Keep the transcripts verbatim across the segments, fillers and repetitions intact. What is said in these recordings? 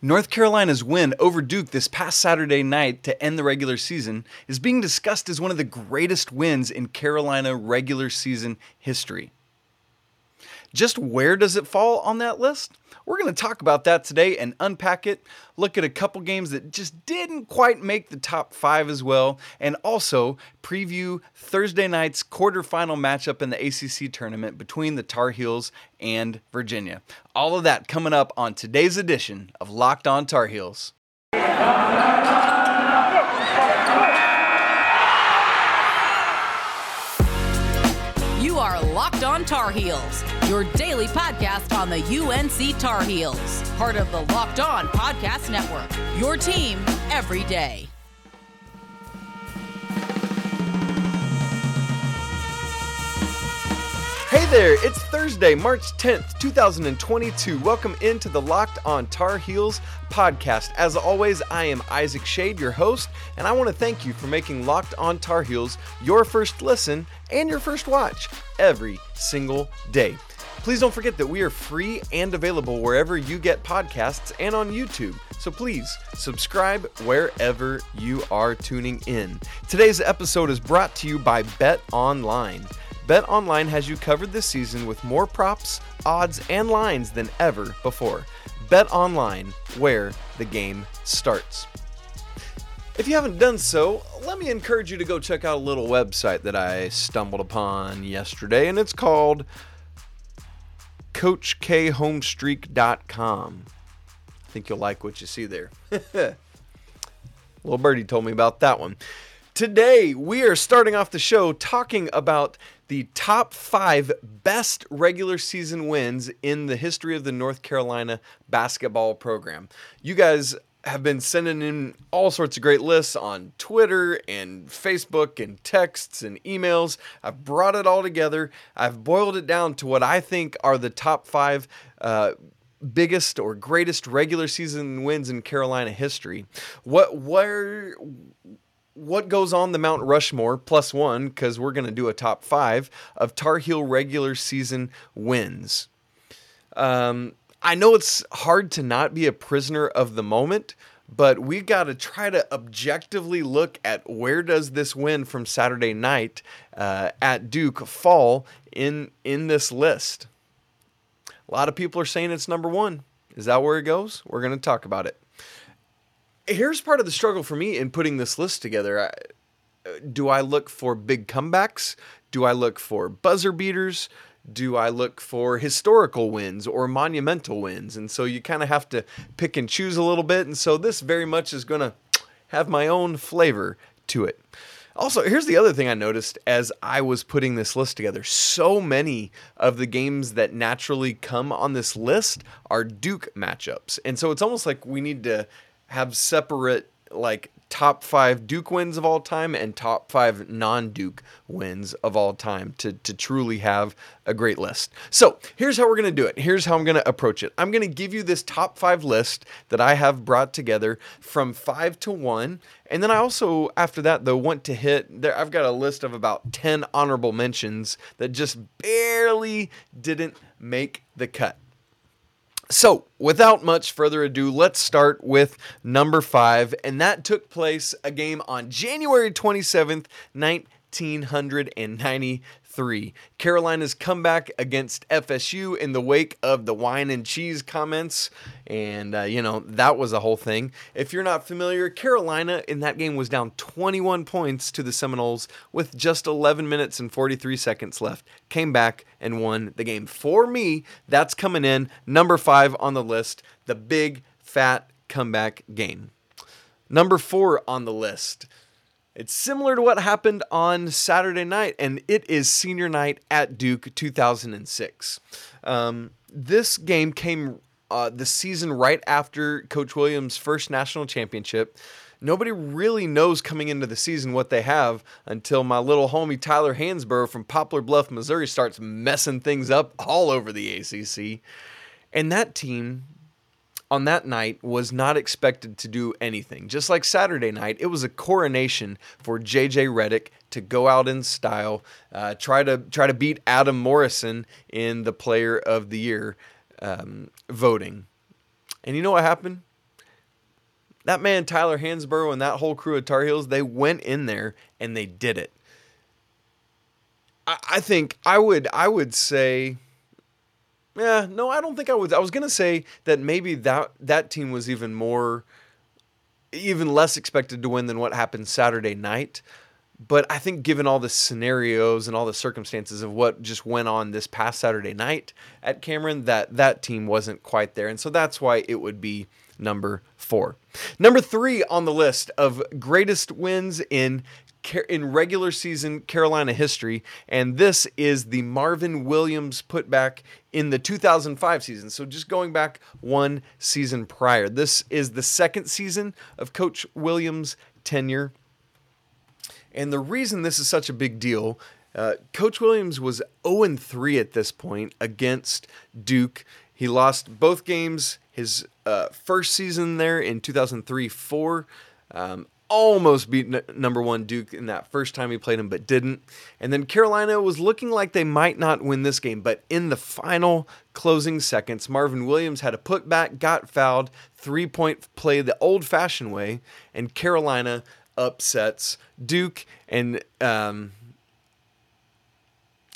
North Carolina's win over Duke this past Saturday night to end the regular season is being discussed as one of the greatest wins in Carolina regular season history. Just where does it fall on that list? We're going to talk about that today and unpack it, look at a couple games that just didn't quite make the top five as well, and also preview Thursday night's quarterfinal matchup in the A C C tournament between the Tar Heels and Virginia. All of that coming up on today's edition of Locked On Tar Heels. Locked On Tar Heels, your daily podcast on the U N C Tar Heels, part of the Locked On Podcast Network, your team every day. Hey there, it's Thursday, March tenth, twenty twenty-two. Welcome into the Locked On Tar Heels podcast. As always, I am Isaac Shade, your host, and I want to thank you for making Locked On Tar Heels your first listen and your first watch every single day. Please don't forget that we are free and available wherever you get podcasts and on YouTube. So please subscribe wherever you are tuning in. Today's episode is brought to you by BetOnline. BetOnline has you covered this season with more props, odds, and lines than ever before. BetOnline, where the game starts. If you haven't done so, let me encourage you to go check out a little website that I stumbled upon yesterday, and it's called Coach K Homestreak dot com. I think you'll like what you see there. Little birdie told me about that one. Today, we are starting off the show talking about the top five best regular season wins in the history of the North Carolina basketball program. You guys have been sending in all sorts of great lists on Twitter and Facebook and texts and emails. I've brought it all together. I've boiled it down to what I think are the top five uh biggest or greatest regular season wins in Carolina history. What, where... What goes on the Mount Rushmore, plus one, because we're going to do a top five of Tar Heel regular season wins. Um, I know it's hard to not be a prisoner of the moment, but we got to try to objectively look at where does this win from Saturday night uh, at Duke fall in, in this list. A lot of people are saying it's number one. Is that where it goes? We're going to talk about it. Here's part of the struggle for me in putting this list together. I, do I look for big comebacks? Do I look for buzzer beaters? Do I look for historical wins or monumental wins? And so you kind of have to pick and choose a little bit. And so this very much is going to have my own flavor to it. Also, here's the other thing I noticed as I was putting this list together. So many of the games that naturally come on this list are Duke matchups. And so it's almost like we need to have separate, like, top five Duke wins of all time and top five non-Duke wins of all time to, to truly have a great list. So here's how we're going to do it. Here's how I'm going to approach it. I'm going to give you this top five list that I have brought together from five to one. And then I also, after that, though, want to hit there. I've got a list of about ten honorable mentions that just barely didn't make the cut. So, without much further ado, let's start with number five, and that took place a game on January twenty-seventh, nineteen ninety-three. Carolina's comeback against F S U in the wake of the wine and cheese comments, and, uh, you know, that was a whole thing. If you're not familiar, Carolina in that game was down twenty-one points to the Seminoles with just eleven minutes and forty-three seconds left, came back and won the game. For me, that's coming in number five on the list, the big, fat comeback game. Number four on the list. It's similar to what happened on Saturday night, and it is senior night at Duke two thousand six. Um, this game came uh, the season right after Coach Williams' first national championship. Nobody really knows coming into the season what they have until my little homie Tyler Hansborough from Poplar Bluff, Missouri starts messing things up all over the A C C. And that team on that night was not expected to do anything. Just like Saturday night, it was a coronation for J J Redick to go out in style, uh, try to try to beat Adam Morrison in the Player of the Year um, voting. And you know what happened? That man, Tyler Hansborough, and that whole crew of Tar Heels, they went in there and they did it. I, I think I would I would say, yeah, no, I don't think I would. I was going to say that maybe that that team was even more, even less expected to win than what happened Saturday night. But I think given all the scenarios and all the circumstances of what just went on this past Saturday night at Cameron, that that team wasn't quite there. And so that's why it would be number four. Number three on the list of greatest wins in in regular season Carolina history, and this is the Marvin Williams putback in the two thousand five season. So just going back one season prior. This is the second season of Coach Williams' tenure. And the reason this is such a big deal, uh, Coach Williams was oh and three at this point against Duke. He lost both games. His uh, first season there in two thousand three to four, um, almost beat n- number one Duke in that first time he played him, but didn't. And then Carolina was looking like they might not win this game, but in the final closing seconds, Marvin Williams had a putback, got fouled, three-point play the old-fashioned way, and Carolina upsets Duke and, um,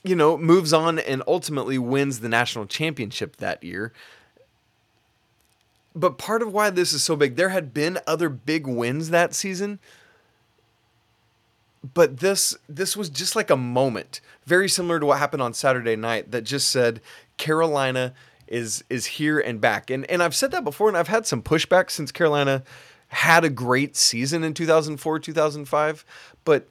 you know, moves on and ultimately wins the national championship that year. But part of why this is so big, there had been other big wins that season, but this this was just like a moment, very similar to what happened on Saturday night, that just said Carolina is is here and back. And and I've said that before, and I've had some pushback since Carolina had a great season in two thousand four, two thousand five, but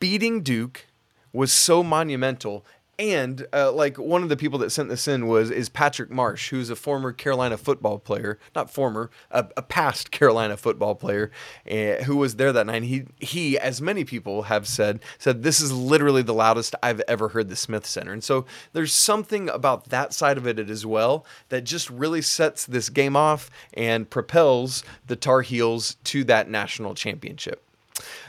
beating Duke was so monumental. And uh, like one of the people that sent this in was is Patrick Marsh, who's a former Carolina football player, not former, a, a past Carolina football player, uh, who was there that night. And he he, as many people have said, said this is literally the loudest I've ever heard the Smith Center. And so there's something about that side of it as well that just really sets this game off and propels the Tar Heels to that national championship.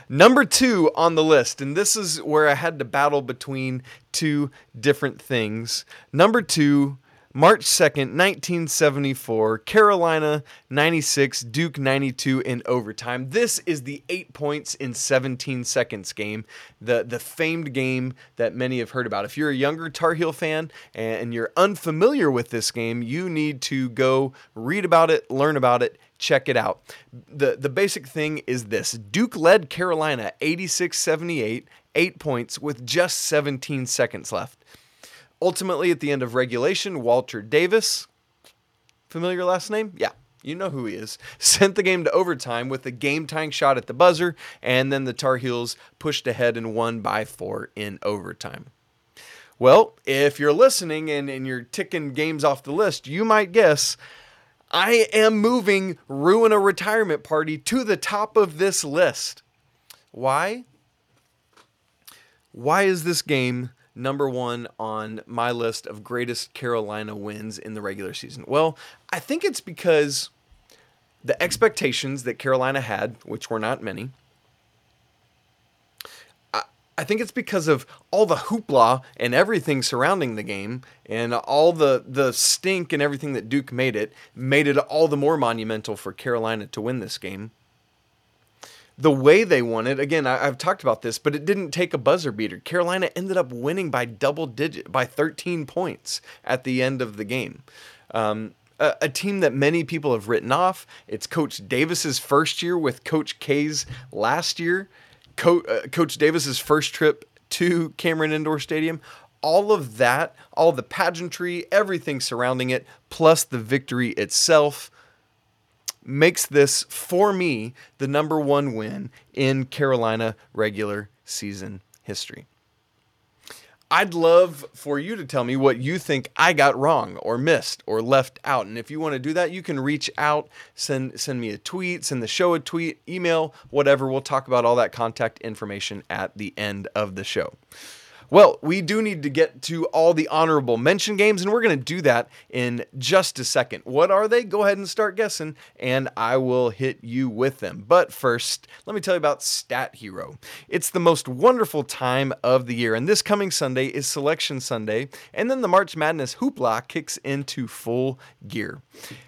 Number two on the list, and this is where I had to battle between two different things. Number two, March second, nineteen seventy-four, Carolina ninety-six, Duke ninety-two in overtime. This is the eight points in seventeen seconds game, the, the famed game that many have heard about. If you're a younger Tar Heel fan and you're unfamiliar with this game, you need to go read about it, learn about it, check it out. The, the basic thing is this. Duke led Carolina eighty-six seventy-eight, eight points with just seventeen seconds left. Ultimately, at the end of regulation, Walter Davis, familiar last name? Yeah, you know who he is, sent the game to overtime with a game-tying shot at the buzzer, and then the Tar Heels pushed ahead and won by four in overtime. Well, if you're listening and, and you're ticking games off the list, you might guess I am moving Ruin a Retirement Party to the top of this list. Why? Why is this game number one on my list of greatest Carolina wins in the regular season? Well, I think it's because the expectations that Carolina had, which were not many, I, I think it's because of all the hoopla and everything surrounding the game and all the, the stink and everything that Duke made it, made it all the more monumental for Carolina to win this game. The way they won it, again, I, I've talked about this, but it didn't take a buzzer beater. Carolina ended up winning by double digit, by thirteen points at the end of the game. Um, a, a team that many people have written off. It's Coach Davis's first year with Coach K's last year. Co- uh, Coach Davis's first trip to Cameron Indoor Stadium. All of that, all the pageantry, everything surrounding it, plus the victory itself, makes this, for me, the number one win in Carolina regular season history. I'd love for you to tell me what you think I got wrong or missed or left out. And if you want to do that, you can reach out, send send me a tweet, send the show a tweet, email, whatever. We'll talk about all that contact information at the end of the show. Well, we do need to get to all the honorable mention games, and we're going to do that in just a second. What are they? Go ahead and start guessing, and I will hit you with them. But first, let me tell you about Stat Hero. It's the most wonderful time of the year, and this coming Sunday is Selection Sunday, and then the March Madness hoopla kicks into full gear.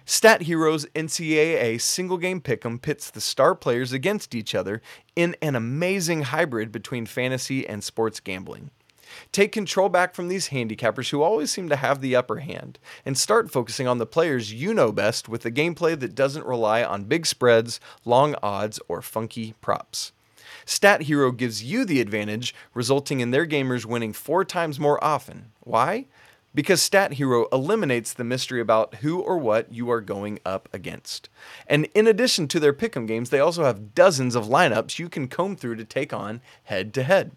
Stat Hero's N C A A single-game pick'em pits the star players against each other in an amazing hybrid between fantasy and sports gambling. Take control back from these handicappers who always seem to have the upper hand, and start focusing on the players you know best with a gameplay that doesn't rely on big spreads, long odds, or funky props. Stat Hero gives you the advantage, resulting in their gamers winning four times more often. Why? Because Stat Hero eliminates the mystery about who or what you are going up against. And in addition to their pick'em games, they also have dozens of lineups you can comb through to take on head-to-head.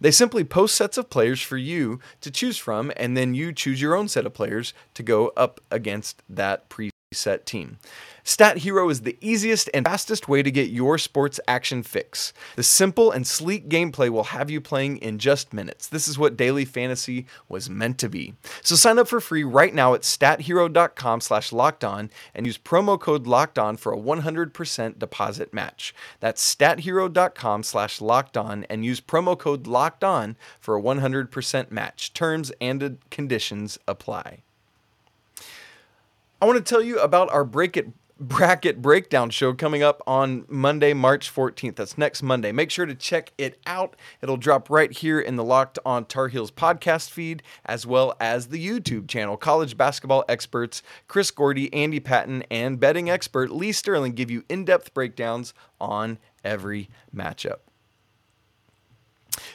They simply post sets of players for you to choose from, and then you choose your own set of players to go up against that preset team. Stat Hero is the easiest and fastest way to get your sports action fix. The simple and sleek gameplay will have you playing in just minutes. This is what daily fantasy was meant to be. So sign up for free right now at stathero.com slash locked on and use promo code locked on for a one hundred percent deposit match. That's stathero.com slash locked on and use promo code locked on for a one hundred percent match. Terms and conditions apply. I want to tell you about our Break It Bracket Breakdown show coming up on Monday, March fourteenth. That's next Monday. Make sure to check it out. It'll drop right here in the Locked On Tar Heels podcast feed, as well as the YouTube channel. College basketball experts Chris Gordy, Andy Patton, and betting expert Lee Sterling give you in-depth breakdowns on every matchup.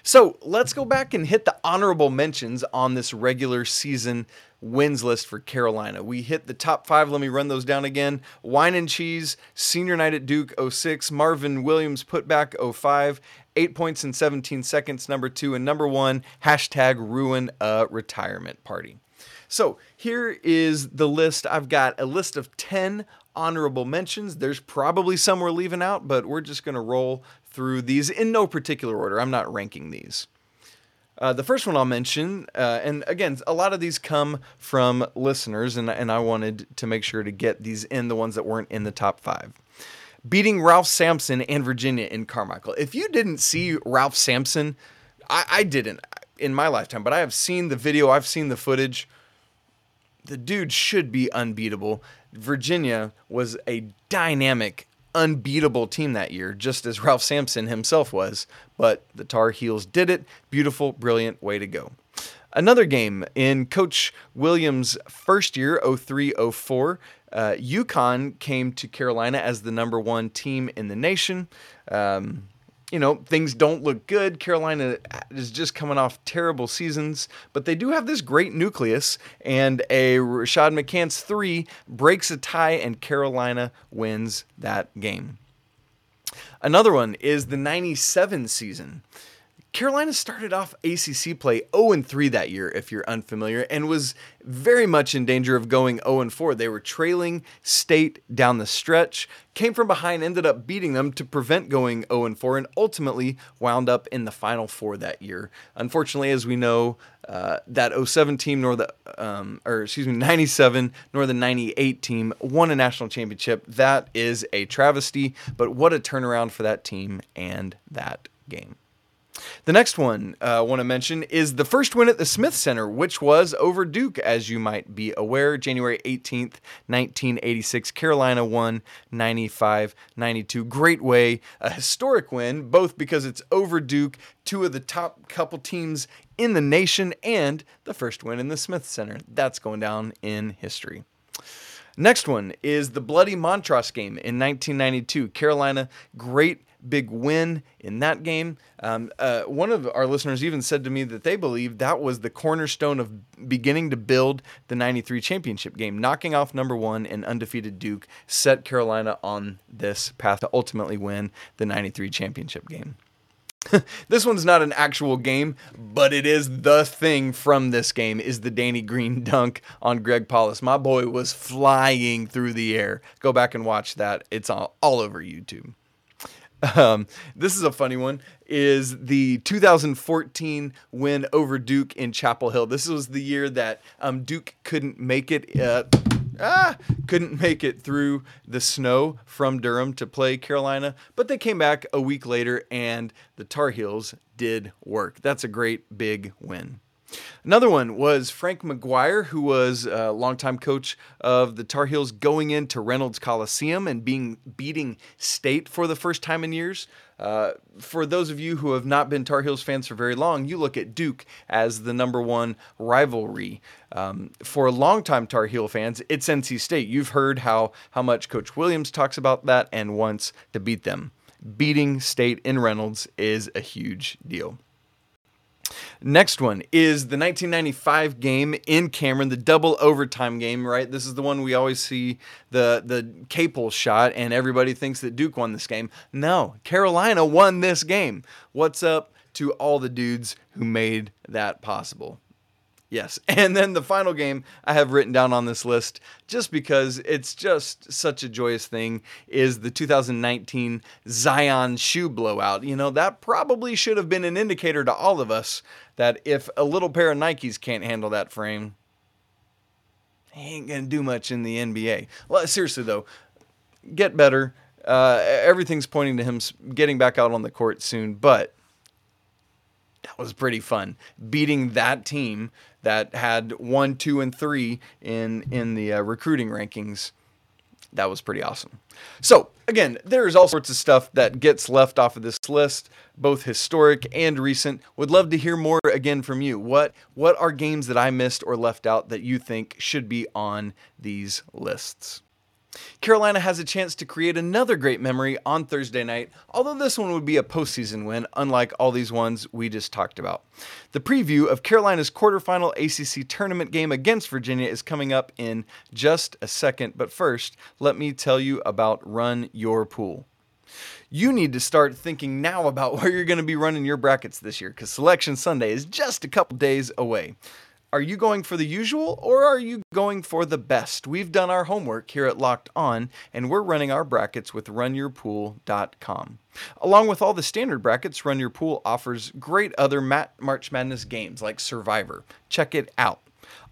So let's go back and hit the honorable mentions on this regular season wins list for Carolina. We hit the top five. Let me run those down again. Wine and Cheese, Senior Night at Duke, oh six. Marvin Williams, Putback, oh five. Eight points in seventeen seconds, number two. And number one, hashtag ruin a retirement party. So here is the list. I've got a list of ten honorable mentions. There's probably some we're leaving out, but we're just going to roll through these in no particular order. I'm not ranking these. Uh, the first one I'll mention, uh, and again, a lot of these come from listeners, and, and I wanted to make sure to get these in, the ones that weren't in the top five. Beating Ralph Sampson and Virginia in Carmichael. If you didn't see Ralph Sampson, I, I didn't in my lifetime, but I have seen the video, I've seen the footage. The dude should be unbeatable. Virginia was a dynamic, unbeatable team that year, just as Ralph Sampson himself was, but the Tar Heels did it. Beautiful, brilliant, way to go. Another game in Coach Williams' first year, oh three oh four, uh, UConn came to Carolina as the number one team in the nation. Um, you know, things don't look good. Carolina is just coming off terrible seasons, but they do have this great nucleus, and a Rashad McCants three breaks a tie, and Carolina wins that game. Another one is the ninety-seven season. Carolina started off A C C play oh and three that year, if you're unfamiliar, and was very much in danger of going oh and four. They were trailing State down the stretch, came from behind, ended up beating them to prevent going oh and four, and ultimately wound up in the Final Four that year. Unfortunately, as we know, uh, that oh seven team, nor the um, or excuse me, ninety-seven, nor the ninety-eight team won a national championship. That is a travesty, but what a turnaround for that team and that game. The next one uh, I want to mention is the first win at the Smith Center, which was over Duke, as you might be aware. January eighteenth, nineteen eighty-six, Carolina won ninety-five ninety-two. Great way, a historic win, both because it's over Duke, two of the top couple teams in the nation, and the first win in the Smith Center. That's going down in history. Next one is the bloody Montross game in nineteen ninety-two. Carolina, great big win in that game. Um, uh, one of our listeners even said to me that they believe that was the cornerstone of beginning to build the ninety-three championship game. Knocking off number one and undefeated Duke set Carolina on this path to ultimately win the ninety-three championship game. This one's not an actual game, but it is the thing from this game is the Danny Green dunk on Greg Paulus. My boy was flying through the air. Go back and watch that. It's all, all over YouTube. Um, this is a funny one, is the two thousand fourteen win over Duke in Chapel Hill. This was the year that um, Duke couldn't make it uh, ah, couldn't make it through the snow from Durham to play Carolina, but they came back a week later and the Tar Heels did work. That's a great big win. Another one was Frank McGuire, who was a longtime coach of the Tar Heels, going into Reynolds Coliseum and being beating State for the first time in years. Uh, for those of you who have not been Tar Heels fans for very long, you look at Duke as the number one rivalry. Um, for longtime Tar Heel fans, it's N C State. You've heard how, how much Coach Williams talks about that and wants to beat them. Beating State in Reynolds is a huge deal. Next one is the nineteen ninety-five game in Cameron, the double overtime game, right? This is the one we always see the, the Capel shot, and everybody thinks that Duke won this game. No, Carolina won this game. What's up to all the dudes who made that possible? Yes, and then the final game I have written down on this list, just because it's just such a joyous thing, is the two thousand nineteen Zion shoe blowout. You know, that probably should have been an indicator to all of us that if a little pair of Nikes can't handle that frame, they ain't going to do much in the N B A. Well, seriously, though, get better. Uh, everything's pointing to him getting back out on the court soon, but that was pretty fun, beating that team that had one, two, and three in, in the uh, recruiting rankings. That was pretty awesome. So, again, there's all sorts of stuff that gets left off of this list, both historic and recent. Would love to hear more again from you. What, what are games that I missed or left out that you think should be on these lists? Carolina has a chance to create another great memory on Thursday night, although this one would be a postseason win, unlike all these ones we just talked about. The preview of Carolina's quarterfinal A C C tournament game against Virginia is coming up in just a second, but first, let me tell you about Run Your Pool. You need to start thinking now about where you're going to be running your brackets this year, because Selection Sunday is just a couple days away. Are you going for the usual, or are you going for the best? We've done our homework here at Locked On, and we're running our brackets with run your pool dot com. Along with all the standard brackets, Run Your Pool offers great other March Madness games like Survivor. Check it out.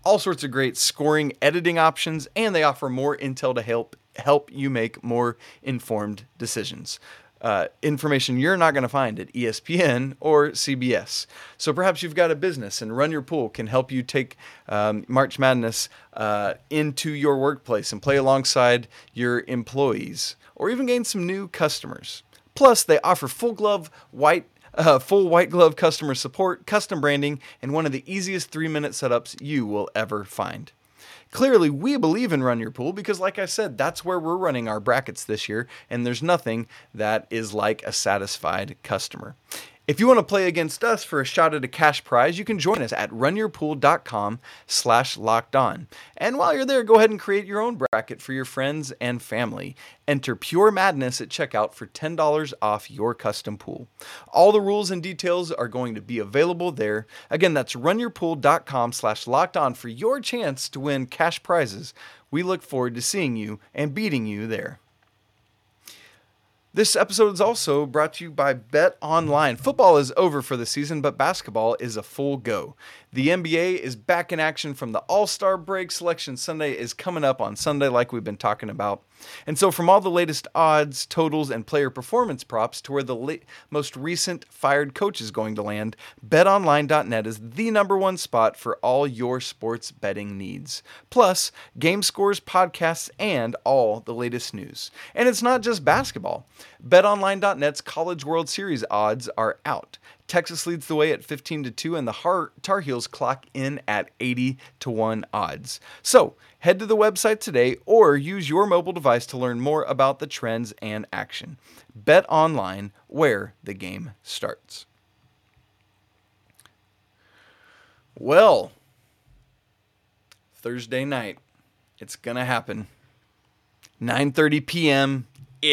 All sorts of great scoring, editing options, and they offer more intel to help help you make more informed decisions. Uh, information you're not going to find at E S P N or C B S. So perhaps you've got a business, and Run Your Pool can help you take um, March Madness uh, into your workplace and play alongside your employees, or even gain some new customers. Plus, they offer full glove white, uh, full white glove customer support, custom branding, and one of the easiest three-minute setups you will ever find. Clearly, we believe in Run Your Pool because, like I said, that's where we're running our brackets this year, and there's nothing that is like a satisfied customer. If you want to play against us for a shot at a cash prize, you can join us at run your pool dot com slash locked on. And while you're there, go ahead and create your own bracket for your friends and family. Enter Pure Madness at checkout for ten dollars off your custom pool. All the rules and details are going to be available there. Again, that's run your pool dot com slash locked on for your chance to win cash prizes. We look forward to seeing you and beating you there. This episode is also brought to you by BetOnline. Football is over for the season, but basketball is a full go. The N B A is back in action from the All-Star break. Selection Sunday is coming up on Sunday like we've been talking about. And so from all the latest odds, totals, and player performance props to where the la- most recent fired coach is going to land, bet online dot net is the number one spot for all your sports betting needs. Plus, game scores, podcasts, and all the latest news. And it's not just basketball. bet online dot net's College World Series odds are out. Texas leads the way at fifteen to two, and the Tar Heels clock in at eighty to one odds. So, head to the website today or use your mobile device to learn more about the trends and action. Bet Online, where the game starts. Well, Thursday night, it's going to happen. nine thirty p.m.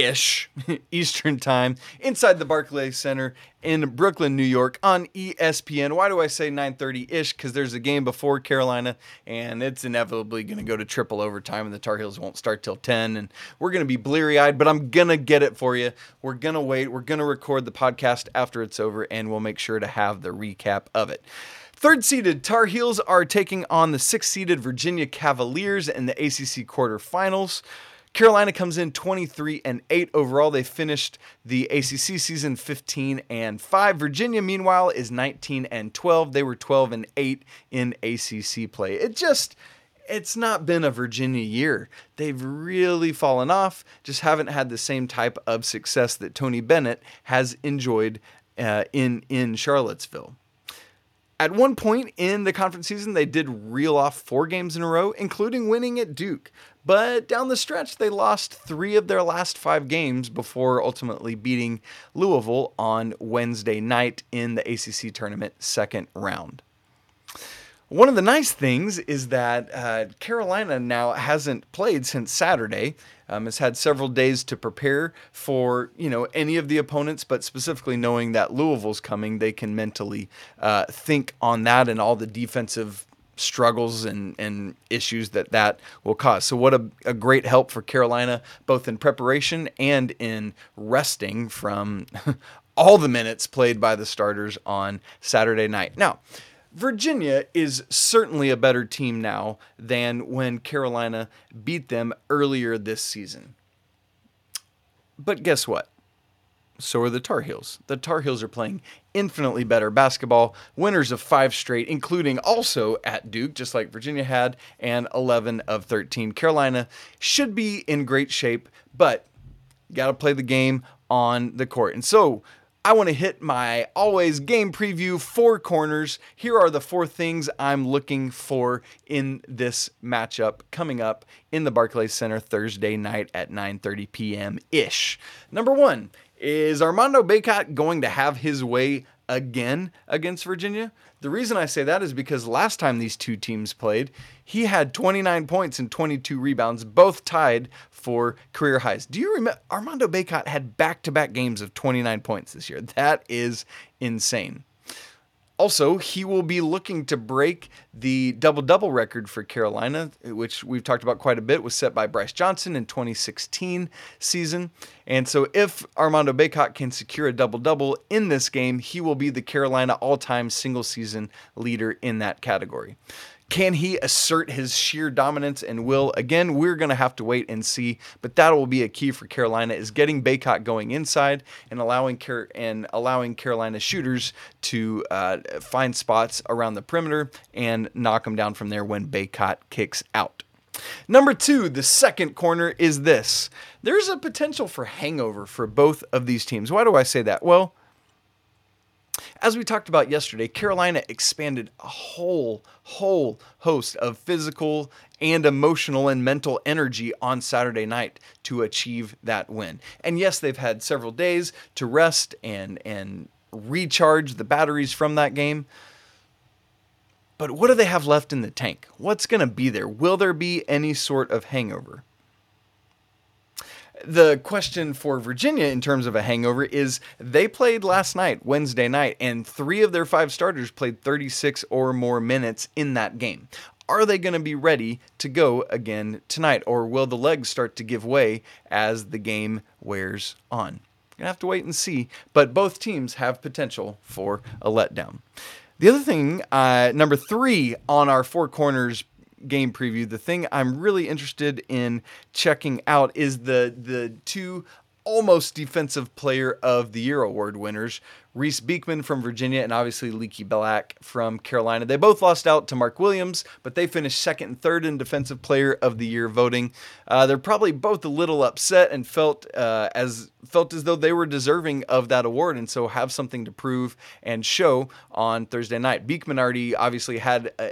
ish Eastern time inside the Barclays Center in Brooklyn, New York on E S P N. Why do I say nine thirty ish? Because there's a game before Carolina, and it's inevitably going to go to triple overtime, and the Tar Heels won't start till ten, and we're going to be bleary-eyed, but I'm going to get it for you. We're going to wait. We're going to record the podcast after it's over, and we'll make sure to have the recap of it. Third-seeded Tar Heels are taking on the sixth-seeded Virginia Cavaliers in the A C C quarterfinals. Carolina comes in twenty-three and eight overall. They finished the A C C season fifteen and five. Virginia, meanwhile, is nineteen and twelve. They were twelve and eight in A C C play. It just, it's not been a Virginia year. They've really fallen off, just haven't had the same type of success that Tony Bennett has enjoyed uh, in, in Charlottesville. At one point in the conference season, they did reel off four games in a row, including winning at Duke. But down the stretch, they lost three of their last five games before ultimately beating Louisville on Wednesday night in the A C C tournament second round. One of the nice things is that uh, Carolina now hasn't played since Saturday. Um, has had several days to prepare for, you know, any of the opponents, but specifically knowing that Louisville's coming, they can mentally uh, think on that and all the defensive struggles and, and issues that that will cause. So what a, a great help for Carolina, both in preparation and in resting from all the minutes played by the starters on Saturday night. Now, Virginia is certainly a better team now than when Carolina beat them earlier this season. But guess what? So are the Tar Heels. The Tar Heels are playing infinitely better basketball, winners of five straight, including also at Duke, just like Virginia had, and eleven of thirteen. Carolina should be in great shape, but you got to play the game on the court. And so I want to hit my always game preview four corners. Here are the four things I'm looking for in this matchup coming up in the Barclays Center Thursday night at nine thirty p.m.-ish. Number one, is Armando Bacot going to have his way again against Virginia? The reason I say that is because last time these two teams played, he had twenty-nine points and twenty-two rebounds, both tied for career highs. Do you remember? Armando Bacot had back-to-back games of twenty-nine points this year. That is insane. Also, he will be looking to break the double-double record for Carolina, which we've talked about quite a bit, was set by Bryce Johnson in twenty sixteen season. And so if Armando Bacot can secure a double-double in this game, he will be the Carolina all-time single-season leader in that category. Can he assert his sheer dominance and will? Again, we're going to have to wait and see, but that will be a key for Carolina, is getting Bacot going inside and allowing Car- and allowing Carolina shooters to uh, find spots around the perimeter and knock them down from there when Bacot kicks out. Number two, the second corner is this. There's a potential for hangover for both of these teams. Why do I say that? Well, as we talked about yesterday, Carolina expanded a whole, whole host of physical and emotional and mental energy on Saturday night to achieve that win. And yes, they've had several days to rest and, and recharge the batteries from that game. But what do they have left in the tank? What's going to be there? Will there be any sort of hangover? The question for Virginia in terms of a hangover is they played last night, Wednesday night, and three of their five starters played thirty-six or more minutes in that game. Are they going to be ready to go again tonight, or will the legs start to give way as the game wears on? You're going to have to wait and see, but both teams have potential for a letdown. The other thing, uh, number three on our Four Corners game preview, the thing I'm really interested in checking out is the the two almost defensive player of the year award winners, Reese Beekman from Virginia and obviously Leaky Black from Carolina. They both lost out to Mark Williams, but they finished second and third in defensive player of the year voting. Uh, they're probably both a little upset and felt uh, as felt as though they were deserving of that award, and so have something to prove and show on Thursday night. Beekman already obviously had uh,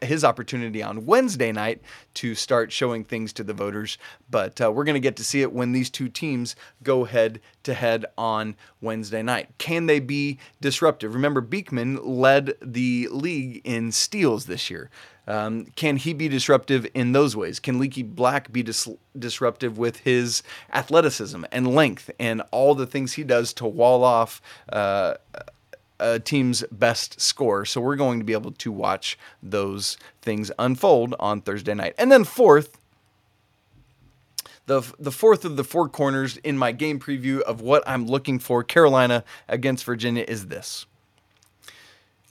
his opportunity on Wednesday night to start showing things to the voters, but uh, we're going to get to see it when these two teams go head to head on Wednesday night. Can they be disruptive? Remember, Beekman led the league in steals this year. Um, can he be disruptive in those ways? Can Leaky Black be dis- disruptive with his athleticism and length and all the things he does to wall off uh, a team's best score? So we're going to be able to watch those things unfold on Thursday night. And then fourth, the the fourth of the four corners in my game preview of what I'm looking for, Carolina against Virginia, is this.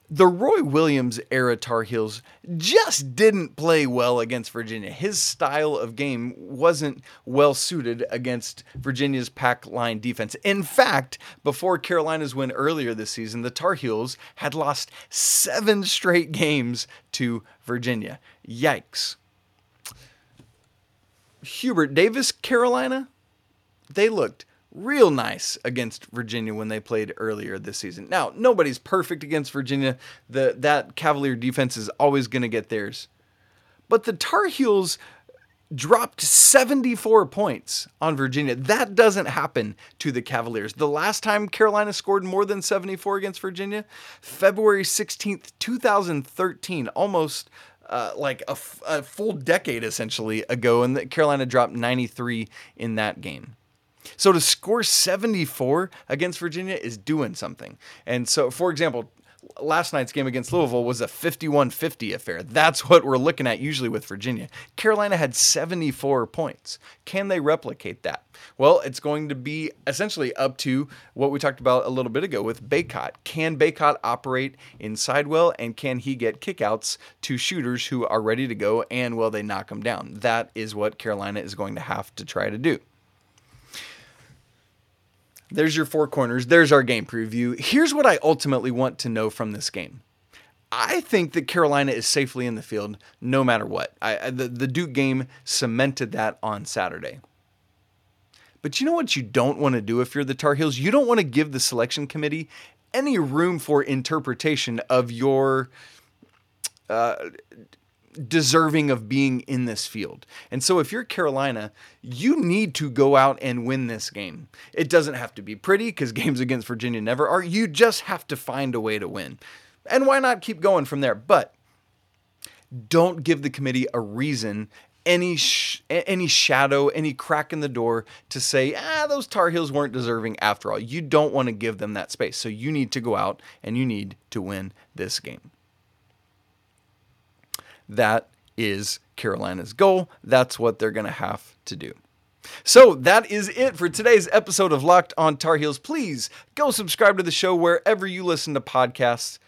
The Roy Williams-era Tar Heels just didn't play well against Virginia. His style of game wasn't well-suited against Virginia's pack line defense. In fact, before Carolina's win earlier this season, the Tar Heels had lost seven straight games to Virginia. Yikes. Hubert Davis, Carolina, they looked real nice against Virginia when they played earlier this season. Now, nobody's perfect against Virginia. The, that Cavalier defense is always going to get theirs. But the Tar Heels dropped seventy-four points on Virginia. That doesn't happen to the Cavaliers. The last time Carolina scored more than seventy-four against Virginia, February sixteenth, twenty thirteen, almost Uh, like a, f- a full decade, essentially, ago, and the Carolina dropped ninety-three in that game. So to score seventy-four against Virginia is doing something. And so, for example, last night's game against Louisville was a fifty-one fifty affair. That's what we're looking at usually with Virginia. Carolina had seventy-four points. Can they replicate that? Well, it's going to be essentially up to what we talked about a little bit ago with Baycott. Can Baycott operate inside well, and can he get kickouts to shooters who are ready to go, and will they knock them down? That is what Carolina is going to have to try to do. There's your four corners. There's our game preview. Here's what I ultimately want to know from this game. I think that Carolina is safely in the field no matter what. I, the, the Duke game cemented that on Saturday. But you know what you don't want to do if you're the Tar Heels? You don't want to give the selection committee any room for interpretation of your uh, deserving of being in this field. And so if you're Carolina, you need to go out and win this game. It doesn't have to be pretty, because games against Virginia never are. You just have to find a way to win. And why not keep going from there? But don't give the committee a reason, any sh- any shadow, any crack in the door to say, ah, those Tar Heels weren't deserving after all. You don't want to give them that space. So you need to go out and you need to win this game. That is Carolina's goal. That's what they're going to have to do. So that is it for today's episode of Locked on Tar Heels. Please go subscribe to the show wherever you listen to podcasts.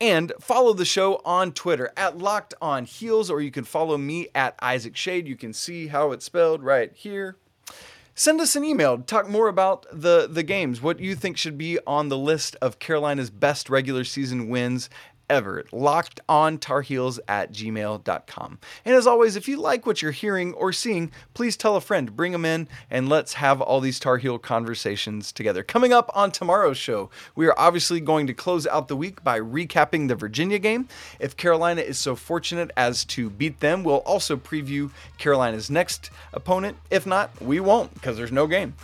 And follow the show on Twitter at Locked on Heels, or you can follow me at Isaac Shade. You can see how it's spelled right here. Send us an email. Talk more about the, the games, what you think should be on the list of Carolina's best regular season wins ever. Locked on Tar Heels at gmail dot com. And as always, if you like what you're hearing or seeing, please tell a friend, bring them in, and let's have all these Tar Heel conversations together. Coming up on tomorrow's show, we are obviously going to close out the week by recapping the Virginia game. If Carolina is so fortunate as to beat them, we'll also preview Carolina's next opponent. If not, we won't, because there's no game.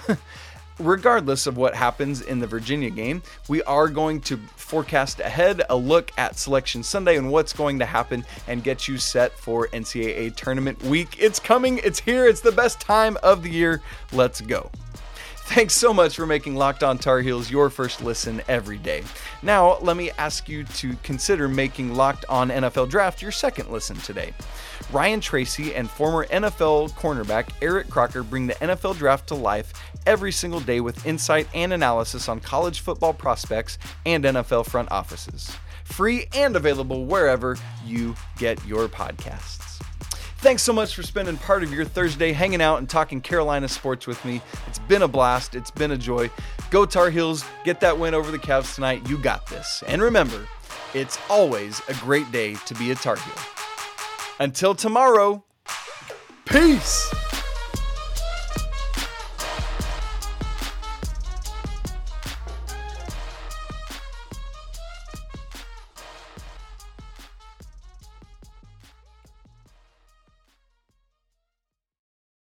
Regardless of what happens in the Virginia game, we are going to forecast ahead, a look at Selection Sunday and what's going to happen, and get you set for N C double A Tournament Week. It's coming, it's here, it's the best time of the year. Let's go. Thanks so much for making Locked on Tar Heels your first listen every day. Now, let me ask you to consider making Locked on N F L Draft your second listen today. Ryan Tracy and former N F L cornerback Eric Crocker bring the N F L Draft to life every single day with insight and analysis on college football prospects and N F L front offices. Free and available wherever you get your podcasts. Thanks so much for spending part of your Thursday hanging out and talking Carolina sports with me. It's been a blast. It's been a joy. Go Tar Heels. Get that win over the Cavs tonight. You got this. And remember, it's always a great day to be a Tar Heel. Until tomorrow, peace!